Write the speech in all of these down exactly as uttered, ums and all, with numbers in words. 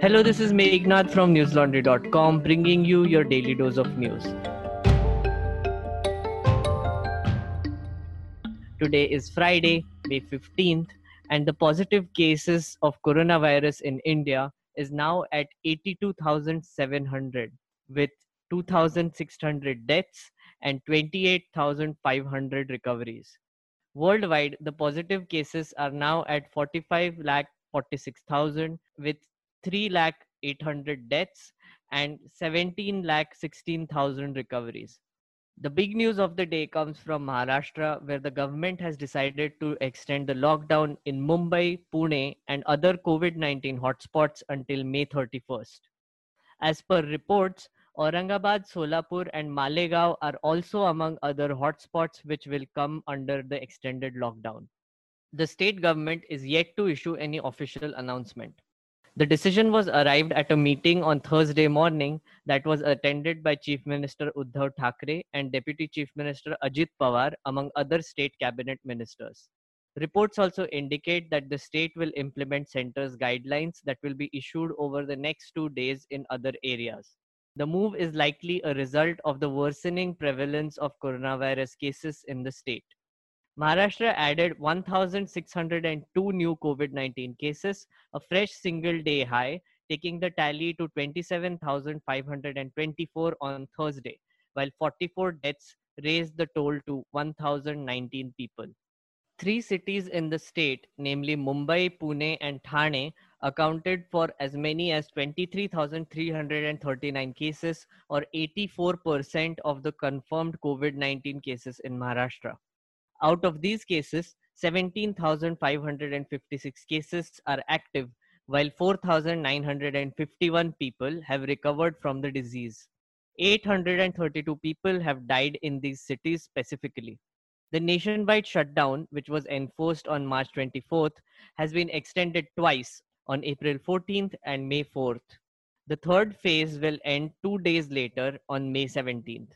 Hello, this is Meghnath from newslaundry dot com, bringing you your daily dose of news. Today is Friday, May fifteenth, and the positive cases of coronavirus in India is now at eighty-two thousand seven hundred, with two thousand six hundred deaths and twenty-eight thousand five hundred recoveries. Worldwide, the positive cases are now at forty-five lakh forty-six thousand, with three lakh eight hundred deaths and seventeen lakh sixteen thousand recoveries. The big news of the day comes from Maharashtra, where the government has decided to extend the lockdown in Mumbai, Pune, and other COVID nineteen hotspots until May thirty-first. As per reports, Aurangabad, Solapur, and Malegaon are also among other hotspots which will come under the extended lockdown. The state government is yet to issue any official announcement. The decision was arrived at a meeting on Thursday morning that was attended by Chief Minister Uddhav Thackeray and Deputy Chief Minister Ajit Pawar, among other state cabinet ministers. Reports also indicate that the state will implement centers' guidelines that will be issued over the next two days in other areas. The move is likely a result of the worsening prevalence of coronavirus cases in the state. Maharashtra added one thousand six hundred two new COVID nineteen cases, a fresh single-day high, taking the tally to twenty-seven thousand five hundred twenty-four on Thursday, while forty-four deaths raised the toll to one thousand nineteen people. Three cities in the state, namely Mumbai, Pune, and Thane, accounted for as many as twenty-three thousand three hundred thirty-nine cases, or eighty-four percent of the confirmed COVID nineteen cases in Maharashtra. Out of these cases, seventeen thousand five hundred fifty-six cases are active, while four thousand nine hundred fifty-one people have recovered from the disease. eight hundred thirty-two people have died in these cities specifically. The nationwide shutdown, which was enforced on March twenty-fourth, has been extended twice, on April fourteenth and May fourth. The third phase will end two days later, on May seventeenth.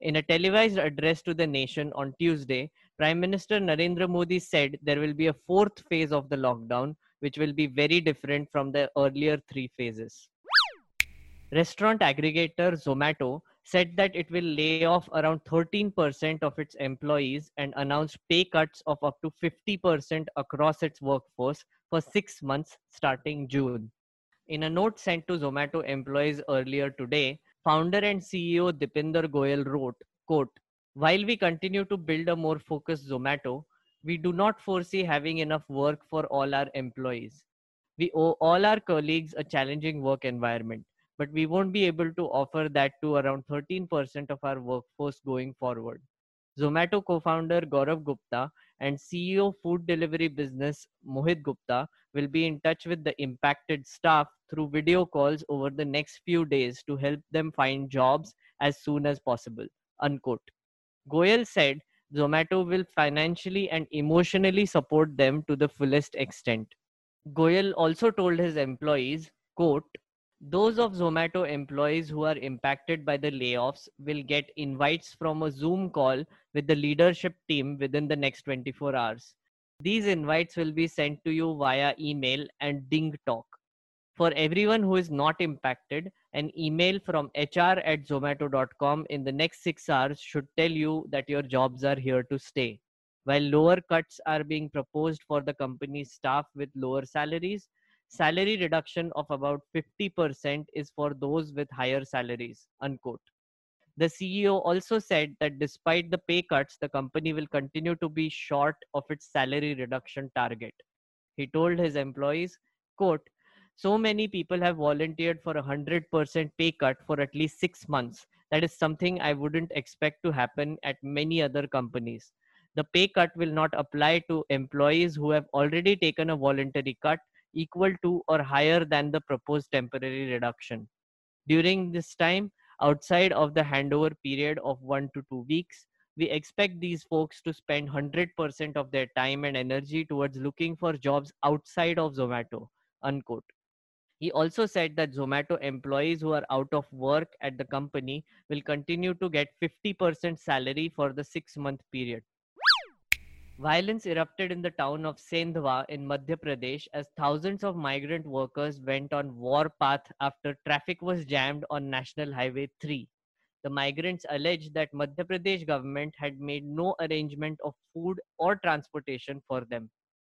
In a televised address to the nation on Tuesday, Prime Minister Narendra Modi said there will be a fourth phase of the lockdown, which will be very different from the earlier three phases. Restaurant aggregator Zomato said that it will lay off around thirteen percent of its employees and announced pay cuts of up to fifty percent across its workforce for six months starting June. In a note sent to Zomato employees earlier today, founder and C E O Dipinder Goyal wrote, quote, "While we continue to build a more focused Zomato, we do not foresee having enough work for all our employees. We owe all our colleagues a challenging work environment, but we won't be able to offer that to around thirteen percent of our workforce going forward." Zomato co-founder Gaurav Gupta and C E O food delivery business Mohit Gupta will be in touch with the impacted staff through video calls over the next few days to help them find jobs as soon as possible, unquote. Goyal said Zomato will financially and emotionally support them to the fullest extent. Goyal also told his employees, quote, "Those of Zomato employees who are impacted by the layoffs will get invites from a Zoom call with the leadership team within the next twenty-four hours. These invites will be sent to you via email and DingTalk. For everyone who is not impacted, an email from h r at zomato dot com in the next six hours should tell you that your jobs are here to stay. While lower cuts are being proposed for the company's staff with lower salaries, salary reduction of about fifty percent is for those with higher salaries," unquote. The C E O also said that despite the pay cuts, the company will continue to be short of its salary reduction target. He told his employees, quote, "So many people have volunteered for a one hundred percent pay cut for at least six months. That is something I wouldn't expect to happen at many other companies. The pay cut will not apply to employees who have already taken a voluntary cut equal to or higher than the proposed temporary reduction. During this time, outside of the handover period of one to two weeks, we expect these folks to spend one hundred percent of their time and energy towards looking for jobs outside of Zomato," unquote. He also said that Zomato employees who are out of work at the company will continue to get fifty percent salary for the six-month period. Violence erupted in the town of Sendhwa in Madhya Pradesh as thousands of migrant workers went on warpath after traffic was jammed on National Highway three. The migrants alleged that Madhya Pradesh government had made no arrangement of food or transportation for them.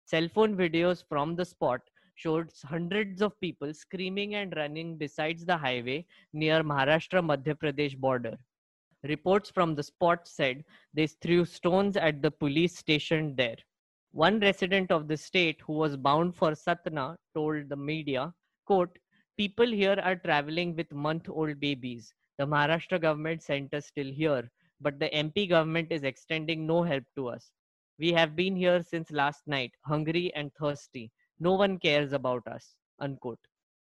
Cell phone videos from the spot showed hundreds of people screaming and running besides the highway near Maharashtra-Madhya Pradesh border. Reports from the spot said they threw stones at the police stationed there. One resident of the state who was bound for Satna told the media, quote, "People here are traveling with month-old babies. The Maharashtra government sent us till here, but the M P government is extending no help to us. We have been here since last night, hungry and thirsty. No one cares about us," unquote.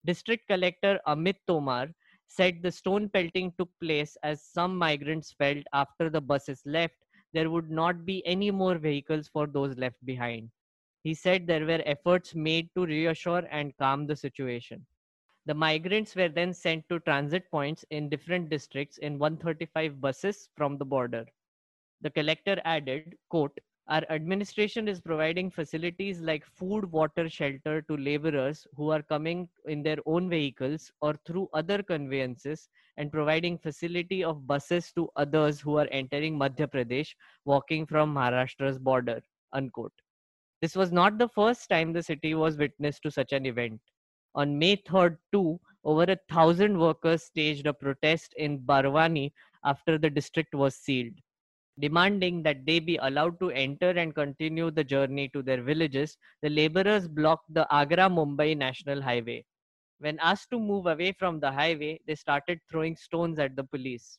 District Collector Amit Tomar said the stone pelting took place as some migrants felt after the buses left, there would not be any more vehicles for those left behind. He said there were efforts made to reassure and calm the situation. The migrants were then sent to transit points in different districts in one hundred thirty-five buses from the border. The collector added, quote, "Our administration is providing facilities like food, water, shelter to laborers who are coming in their own vehicles or through other conveyances and providing facility of buses to others who are entering Madhya Pradesh walking from Maharashtra's border," unquote. This was not the first time the city was witness to such an event. On May third too, over a thousand workers staged a protest in Barwani after the district was sealed, demanding that they be allowed to enter and continue the journey to their villages. The laborers blocked the Agra-Mumbai National Highway. When asked to move away from the highway, they started throwing stones at the police.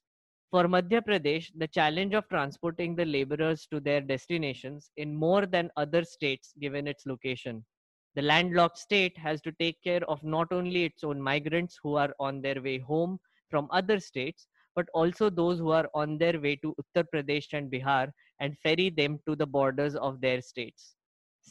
For Madhya Pradesh, the challenge of transporting the laborers to their destinations in more than other states given its location. The landlocked state has to take care of not only its own migrants who are on their way home from other states, but also those who are on their way to Uttar Pradesh and Bihar and ferry them to the borders of their states.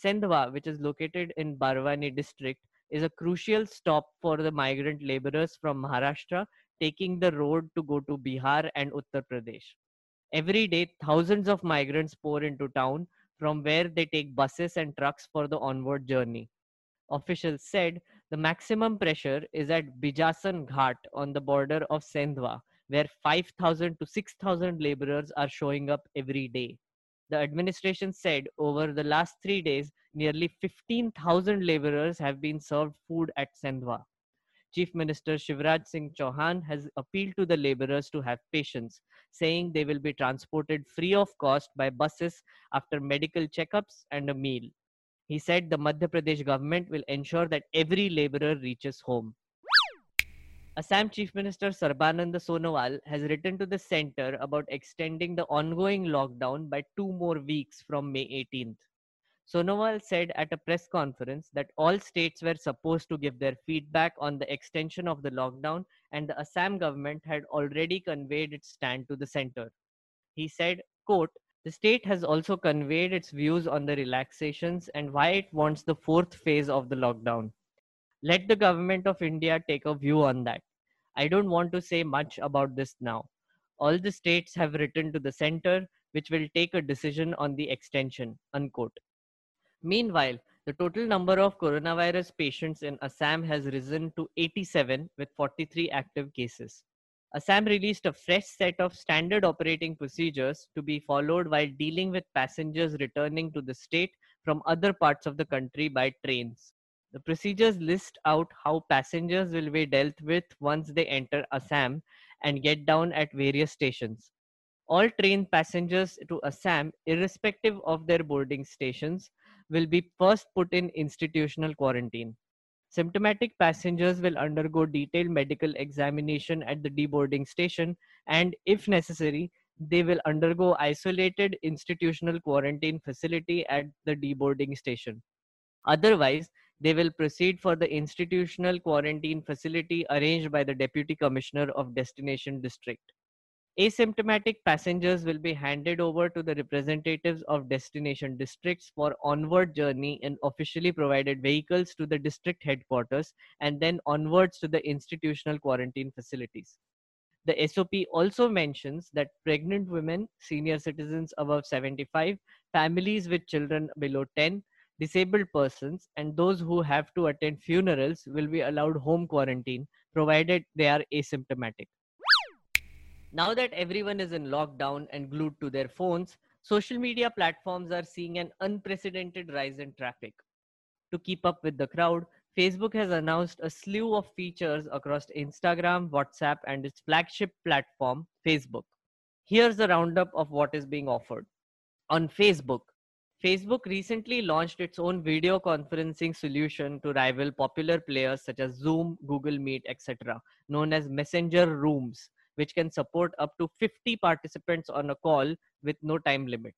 Sendhwa, which is located in Barwani district, is a crucial stop for the migrant laborers from Maharashtra taking the road to go to Bihar and Uttar Pradesh. Every day, thousands of migrants pour into town from where they take buses and trucks for the onward journey. Officials said the maximum pressure is at Bijasan Ghat on the border of Sendhwa, where five thousand to six thousand laborers are showing up every day. The administration said over the last three days, nearly fifteen thousand laborers have been served food at Sendhwa. Chief Minister Shivraj Singh Chauhan has appealed to the laborers to have patience, saying they will be transported free of cost by buses after medical checkups and a meal. He said the Madhya Pradesh government will ensure that every laborer reaches home. Assam Chief Minister Sarbananda Sonowal has written to the centre about extending the ongoing lockdown by two more weeks from May eighteenth. Sonowal said at a press conference that all states were supposed to give their feedback on the extension of the lockdown and the Assam government had already conveyed its stand to the centre. He said, quote, "The state has also conveyed its views on the relaxations and why it wants the fourth phase of the lockdown. Let the government of India take a view on that. I don't want to say much about this now. All the states have written to the centre, which will take a decision on the extension," unquote. Meanwhile, the total number of coronavirus patients in Assam has risen to eighty-seven with forty-three active cases. Assam released a fresh set of standard operating procedures to be followed while dealing with passengers returning to the state from other parts of the country by trains. The procedures list out how passengers will be dealt with once they enter Assam and get down at various stations. All train passengers to Assam, irrespective of their boarding stations, will be first put in institutional quarantine. Symptomatic passengers will undergo detailed medical examination at the deboarding station and, if necessary, they will undergo isolated institutional quarantine facility at the deboarding station. Otherwise, they will proceed for the institutional quarantine facility arranged by the Deputy Commissioner of Destination District. Asymptomatic passengers will be handed over to the representatives of destination districts for onward journey in officially provided vehicles to the district headquarters and then onwards to the institutional quarantine facilities. The S O P also mentions that pregnant women, senior citizens above seventy-five, families with children below ten, disabled persons, and those who have to attend funerals will be allowed home quarantine, provided they are asymptomatic. Now that everyone is in lockdown and glued to their phones, social media platforms are seeing an unprecedented rise in traffic. To keep up with the crowd, Facebook has announced a slew of features across Instagram, WhatsApp, and its flagship platform, Facebook. Here's a roundup of what is being offered. On Facebook, Facebook recently launched its own video conferencing solution to rival popular players such as Zoom, Google Meet, et cetera, known as Messenger Rooms, which can support up to fifty participants on a call with no time limit.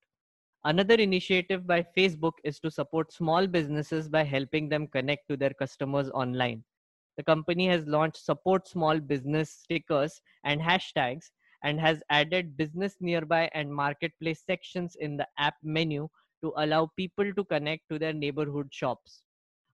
Another initiative by Facebook is to support small businesses by helping them connect to their customers online. The company has launched support small business stickers and hashtags and has added business nearby and marketplace sections in the app menu to allow people to connect to their neighborhood shops.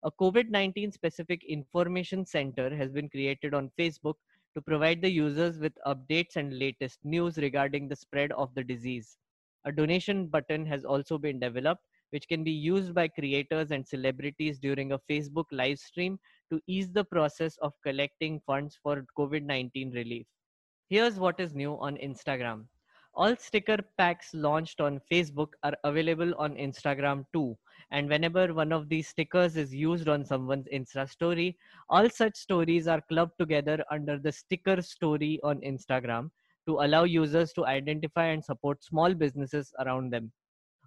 A COVID nineteen specific information center has been created on Facebook to provide the users with updates and latest news regarding the spread of the disease. A donation button has also been developed, which can be used by creators and celebrities during a Facebook live stream to ease the process of collecting funds for COVID nineteen relief. Here's what is new on Instagram. All sticker packs launched on Facebook are available on Instagram too. And whenever one of these stickers is used on someone's Insta story, all such stories are clubbed together under the sticker story on Instagram to allow users to identify and support small businesses around them.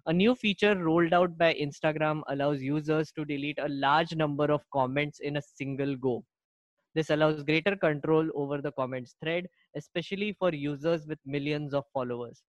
A new feature rolled out by Instagram allows users to delete a large number of comments in a single go. This allows greater control over the comments thread, especially for users with millions of followers.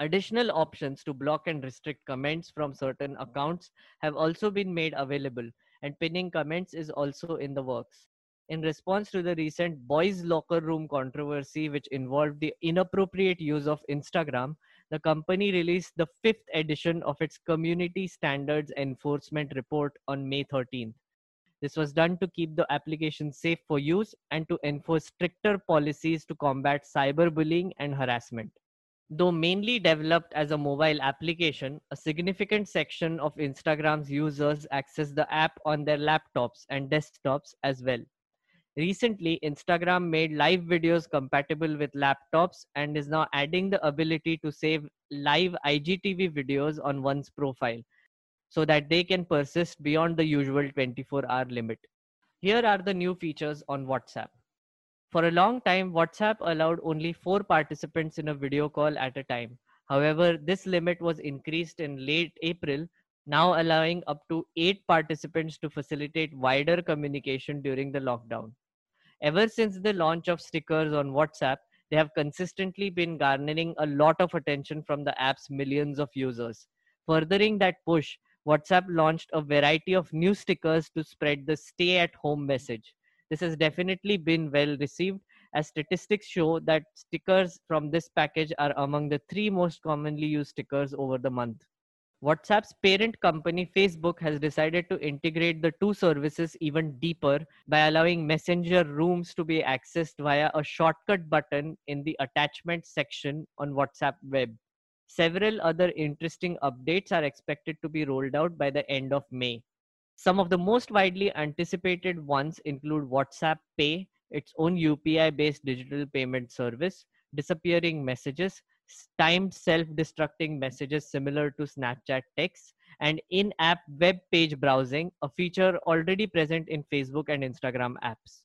Additional options to block and restrict comments from certain accounts have also been made available, and pinning comments is also in the works. In response to the recent boys' locker room controversy, which involved the inappropriate use of Instagram, the company released the fifth edition of its Community Standards Enforcement Report on May thirteenth. This was done to keep the application safe for use and to enforce stricter policies to combat cyberbullying and harassment. Though mainly developed as a mobile application, a significant section of Instagram's users access the app on their laptops and desktops as well. Recently, Instagram made live videos compatible with laptops and is now adding the ability to save live I G T V videos on one's profile, so that they can persist beyond the usual twenty-four hour limit. Here are the new features on WhatsApp. For a long time, WhatsApp allowed only four participants in a video call at a time. However, this limit was increased in late April, now allowing up to eight participants to facilitate wider communication during the lockdown. Ever since the launch of stickers on WhatsApp, they have consistently been garnering a lot of attention from the app's millions of users. Furthering that push, WhatsApp launched a variety of new stickers to spread the stay-at-home message. This has definitely been well received, as statistics show that stickers from this package are among the three most commonly used stickers over the month. WhatsApp's parent company, Facebook, has decided to integrate the two services even deeper by allowing Messenger Rooms to be accessed via a shortcut button in the attachment section on WhatsApp web. Several other interesting updates are expected to be rolled out by the end of May. Some of the most widely anticipated ones include WhatsApp Pay, its own U P I-based digital payment service, disappearing messages, timed self-destructing messages similar to Snapchat texts, and in-app web page browsing, a feature already present in Facebook and Instagram apps.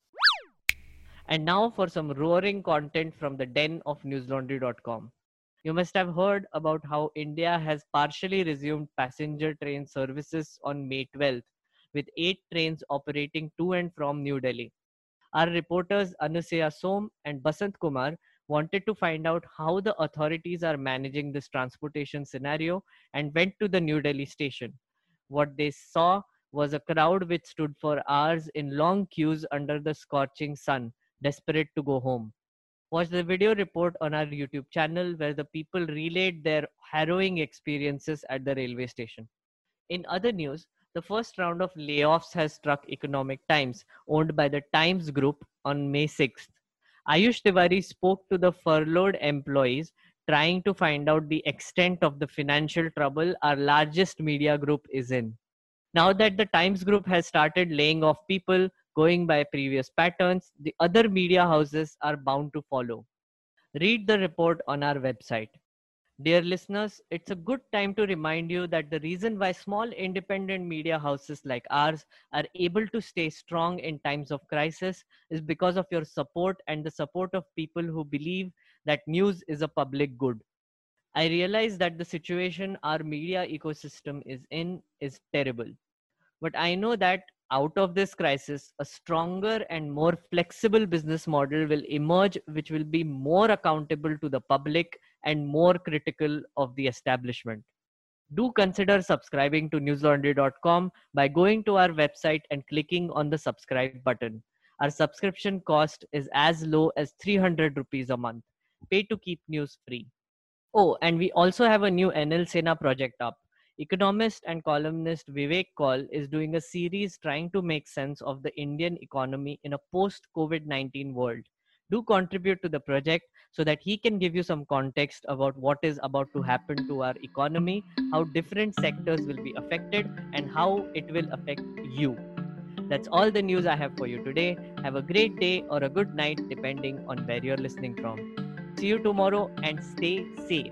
And now for some roaring content from the den of newslaundry dot com. You must have heard about how India has partially resumed passenger train services on May twelfth, with eight trains operating to and from New Delhi. Our reporters Anusuya Som and Basant Kumar wanted to find out how the authorities are managing this transportation scenario and went to the New Delhi station. What they saw was a crowd which stood for hours in long queues under the scorching sun, desperate to go home. Watch the video report on our YouTube channel where the people relayed their harrowing experiences at the railway station. In other news, the first round of layoffs has struck Economic Times, owned by the Times Group, on May sixth. Ayush Tiwari spoke to the furloughed employees, trying to find out the extent of the financial trouble our largest media group is in. Now that the Times Group has started laying off people, going by previous patterns, the other media houses are bound to follow. Read the report on our website. Dear listeners, it's a good time to remind you that the reason why small independent media houses like ours are able to stay strong in times of crisis is because of your support and the support of people who believe that news is a public good. I realize that the situation our media ecosystem is in is terrible. But I know that out of this crisis, a stronger and more flexible business model will emerge, which will be more accountable to the public and more critical of the establishment. Do consider subscribing to newslaundry dot com by going to our website and clicking on the subscribe button. Our subscription cost is as low as three hundred rupees a month. Pay to keep news free. Oh, and we also have a new N L Sena project up. Economist and columnist Vivek Kaul is doing a series trying to make sense of the Indian economy in a post-COVID nineteen world. Do contribute to the project so that he can give you some context about what is about to happen to our economy, how different sectors will be affected, and how it will affect you. That's all the news I have for you today. Have a great day or a good night, depending on where you're listening from. See you tomorrow and stay safe.